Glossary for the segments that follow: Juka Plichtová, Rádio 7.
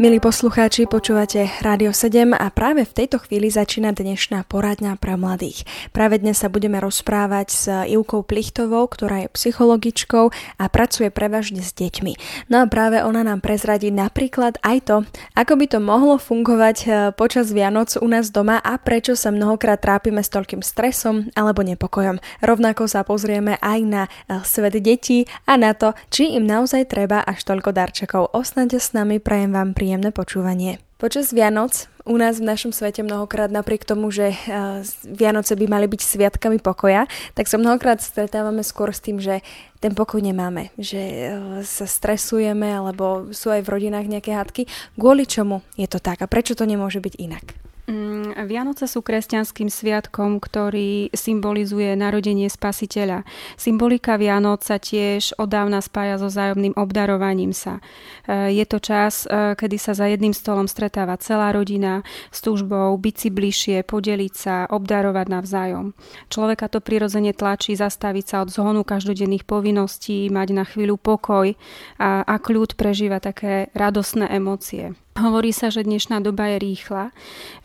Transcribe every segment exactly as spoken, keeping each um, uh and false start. Milí poslucháči, počúvate Rádio sedem a práve v tejto chvíli začína dnešná poradňa pre mladých. Práve dnes sa budeme rozprávať s Jukou Plichtovou, ktorá je psychologičkou a pracuje prevažne s deťmi. No a práve ona nám prezradí napríklad aj to, ako by to mohlo fungovať počas Vianoc u nás doma a prečo sa mnohokrát trápime s toľkým stresom alebo nepokojom. Rovnako sa pozrieme aj na svet detí a na to, či im naozaj treba až toľko darčekov. Ostaňte s nami, prajem vám príjemný Príjemné počúvanie. Počas Vianoc u nás v našom svete mnohokrát napriek tomu, že Vianoce by mali byť sviatkami pokoja, tak sa mnohokrát stretávame skôr s tým, že ten pokoj nemáme, že sa stresujeme alebo sú aj v rodinách nejaké hádky. Kvôli čomu je to tak a prečo to nemôže byť inak? Vianoce sú kresťanským sviatkom, ktorý symbolizuje narodenie Spasiteľa. Symbolika Vianoc sa tiež odávna spája so vzájomným obdarovaním sa. Je to čas, kedy sa za jedným stolom stretáva celá rodina s túžbou byť si bližšie, podeliť sa, obdarovať navzájom. Človeka to prirodzene tlačí zastaviť sa od zhonu každodenných povinností, mať na chvíľu pokoj a, a kľud, prežíva také radostné emócie. Hovorí sa, že dnešná doba je rýchla,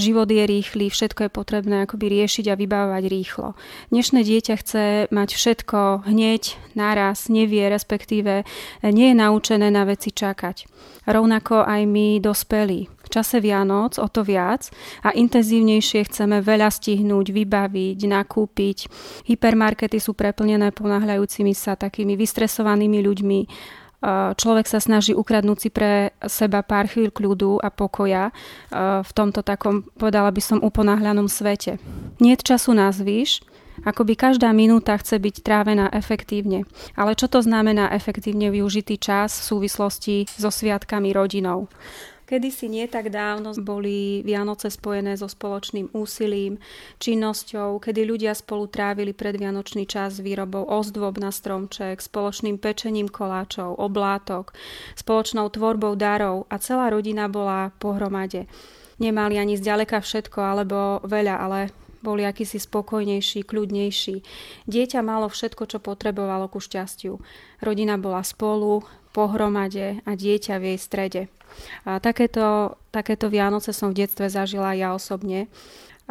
život je rýchly, všetko je potrebné akoby riešiť a vybavovať rýchlo. Dnešné dieťa chce mať všetko hneď, naraz, nevie, respektíve nie je naučené na veci čakať. Rovnako aj my dospelí. V čase Vianoc o to viac a intenzívnejšie chceme veľa stihnúť, vybaviť, nakúpiť. Hypermarkety sú preplnené ponáhľajúcimi sa takými vystresovanými ľuďmi. Človek sa snaží ukradnúť si pre seba pár chvíľ kľudu a pokoja v tomto takom, povedala by som, uponáhľanom svete. Niet času na zvyš, akoby každá minúta chce byť trávená efektívne. Ale čo to znamená efektívne využitý čas v súvislosti so sviatkami rodinou? Kedysi nie tak dávno boli Vianoce spojené so spoločným úsilím, činnosťou, kedy ľudia spolu trávili predvianočný čas výrobou ozdob na stromček, spoločným pečením koláčov, oblátok, spoločnou tvorbou darov a celá rodina bola pohromade. Nemali ani zďaleka všetko alebo veľa, ale boli akýsi spokojnejší, kľudnejší. Dieťa malo všetko, čo potrebovalo ku šťastiu. Rodina bola spolu, pohromade a dieťa v jej strede. A takéto, takéto Vianoce som v detstve zažila ja osobne.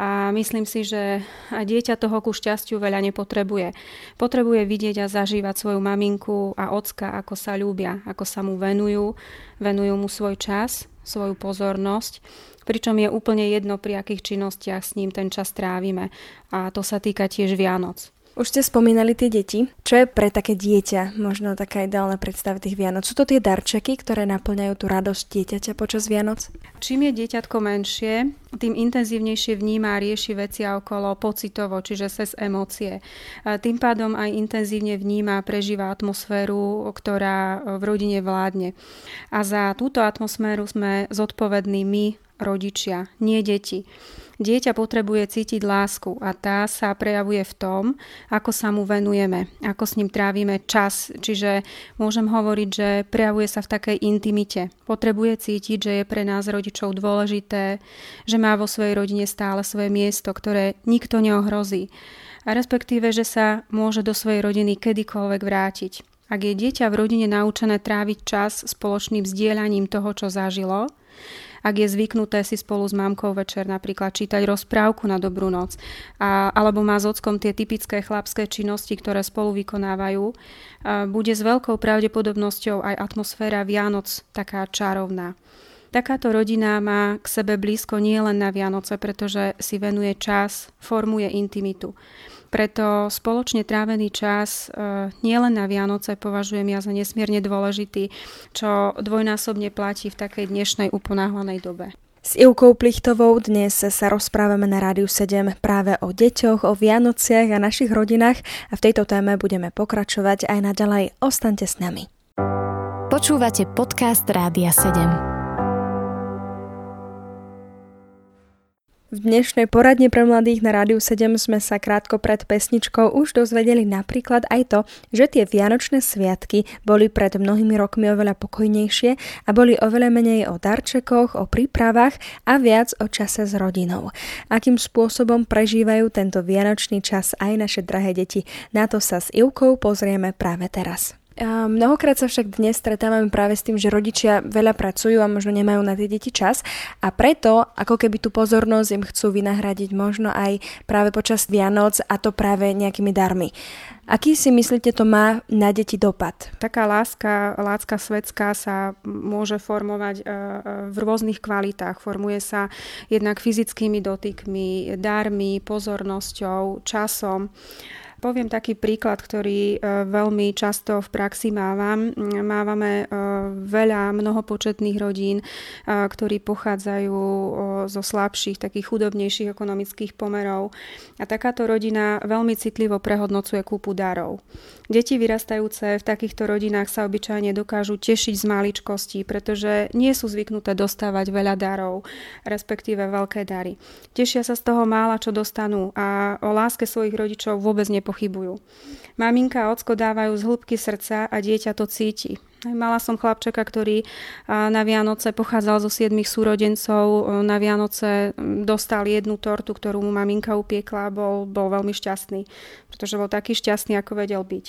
A myslím si, že dieťa toho ku šťastiu veľa nepotrebuje. Potrebuje vidieť a zažívať svoju maminku a ocka, ako sa ľúbia, ako sa mu venujú, venujú mu svoj čas, svoju pozornosť, pričom je úplne jedno, pri akých činnostiach s ním ten čas trávime. A to sa týka tiež Vianoc. Už ste spomínali tie deti. Čo je pre také dieťa možno taká ideálna predstava tých Vianoc? Sú to tie darčeky, ktoré naplňajú tú radosť dieťaťa počas Vianoc? Čím je dieťatko menšie, tým intenzívnejšie vníma a rieši veci okolo pocitovo, čiže cez emócie. Tým pádom aj intenzívne vníma a prežíva atmosféru, ktorá v rodine vládne. A za túto atmosféru sme zodpovední my, rodičia, nie deti. Dieťa potrebuje cítiť lásku a tá sa prejavuje v tom, ako sa mu venujeme, ako s ním trávime čas. Čiže môžem hovoriť, že prejavuje sa v takej intimite. Potrebuje cítiť, že je pre nás rodičov dôležité, že má vo svojej rodine stále svoje miesto, ktoré nikto neohrozí. A respektíve, že sa môže do svojej rodiny kedykoľvek vrátiť. Ak je dieťa v rodine naučené tráviť čas spoločným zdieľaním toho, čo zažilo, ak je zvyknuté si spolu s mamkou večer napríklad čítať rozprávku na dobrú noc, a, alebo má s ockom tie typické chlapské činnosti, ktoré spolu vykonávajú, bude s veľkou pravdepodobnosťou aj atmosféra Vianoc taká čarovná. Takáto rodina má k sebe blízko nie len na Vianoce, pretože si venuje čas, formuje intimitu. Preto spoločne trávený čas nie len na Vianoce považujem ja za nesmierne dôležitý, čo dvojnásobne platí v takej dnešnej uponáhlanej dobe. S Jukou Plichtovou dnes sa rozprávame na Rádiu sedem práve o deťoch, o Vianociach a našich rodinách a v tejto téme budeme pokračovať aj naďalej. Ostaňte s nami. Počúvate podcast Rádia sedem. V dnešnej poradne pre mladých na Rádiu sedem sme sa krátko pred pesničkou už dozvedeli napríklad aj to, že tie vianočné sviatky boli pred mnohými rokmi oveľa pokojnejšie a boli oveľa menej o darčekoch, o prípravách a viac o čase s rodinou. Akým spôsobom prežívajú tento vianočný čas aj naše drahé deti? Na to sa s Ivkou pozrieme práve teraz. Mnohokrát sa však dnes stretávame práve s tým, že rodičia veľa pracujú a možno nemajú na tie deti čas a preto ako keby tú pozornosť im chcú vynahradiť možno aj práve počas Vianoc a to práve nejakými darmi. Aký si myslíte, to má na deti dopad? Taká láska, láska svetská sa môže formovať v rôznych kvalitách. Formuje sa jednak fyzickými dotykmi, darmi, pozornosťou, časom. Poviem taký príklad, ktorý veľmi často v praxi mávam. Mávame veľa mnohopočetných rodín, ktorí pochádzajú zo slabších, takých chudobnejších ekonomických pomerov. A takáto rodina veľmi citlivo prehodnocuje kúpu darov. Deti vyrastajúce v takýchto rodinách sa obyčajne dokážu tešiť z maličkostí, pretože nie sú zvyknuté dostávať veľa darov, respektíve veľké dary. Tešia sa z toho mála, čo dostanú a o láske svojich rodičov vôbec nepochybujú. Pochybujú. Maminka a ocko dávajú z hĺbky srdca a dieťa to cíti. Mala som chlapčeka, ktorý na Vianoce pochádzal zo siedmich súrodencov. Na Vianoce dostal jednu tortu, ktorú mu maminka upiekla a bol, bol veľmi šťastný, pretože bol taký šťastný, ako vedel byť.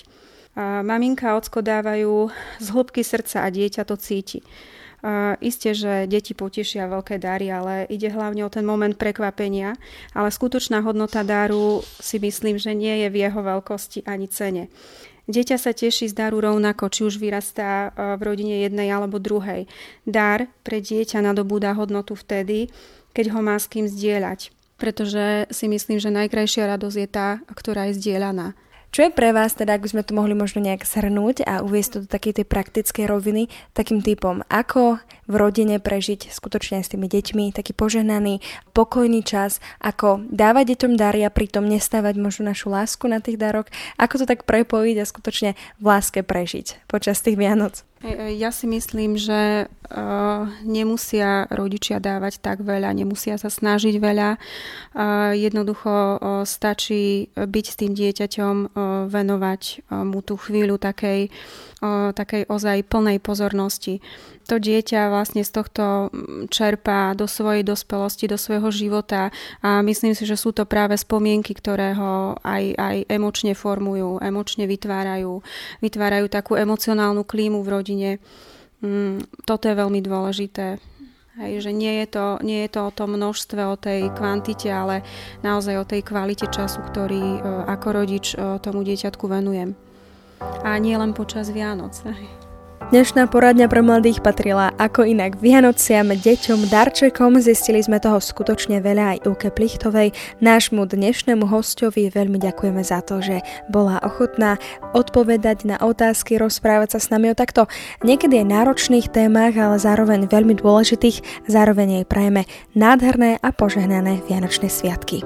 Maminka a ocko dávajú z hĺbky srdca a dieťa to cíti. Uh, isté, že deti potešia veľké dary, ale ide hlavne o ten moment prekvapenia, ale skutočná hodnota daru si myslím, že nie je v jeho veľkosti ani cene. Dieťa sa teší z daru rovnako, či už vyrastá v rodine jednej alebo druhej. Dar pre dieťa nadobúda hodnotu vtedy, keď ho má s kým zdieľať, pretože si myslím, že najkrajšia radosť je tá, ktorá je zdieľaná. Čo je pre vás, teda, ak by sme to mohli možno nejak shrnúť a uviesť to do takej tej praktickej roviny takým typom, ako v rodine prežiť skutočne s tými deťmi taký požehnaný, pokojný čas, ako dávať deťom dary a pritom nestávať možno našu lásku na tých daroch, ako to tak prepojiť a skutočne v láske prežiť počas tých Vianoc? Ja si myslím, že nemusia rodičia dávať tak veľa, nemusia sa snažiť veľa. Jednoducho stačí byť s tým dieťaťom, venovať mu tú chvíľu takej, takej ozaj plnej pozornosti. To dieťa vlastne z tohto čerpá do svojej dospelosti, do svojho života a myslím si, že sú to práve spomienky, ktoré ho aj, aj emočne formujú, emočne vytvárajú, vytvárajú takú emocionálnu klímu v rodine. Toto je veľmi dôležité. Hej, že nie je to, nie je to o tom množstve, o tej kvantite, ale naozaj o tej kvalite času, ktorý ako rodič tomu dieťatku venujem. A nie len počas Vianoc. Dnešná poradňa pre mladých patrila ako inak Vianociam, deťom, darčekom. Zistili sme toho skutočne veľa aj Juke Plichtovej. Nášmu dnešnému hosťovi veľmi ďakujeme za to, že bola ochotná odpovedať na otázky, rozprávať sa s nami o takto niekedy aj náročných témach, ale zároveň veľmi dôležitých. Zároveň jej prajeme nádherné a požehnané vianočné sviatky.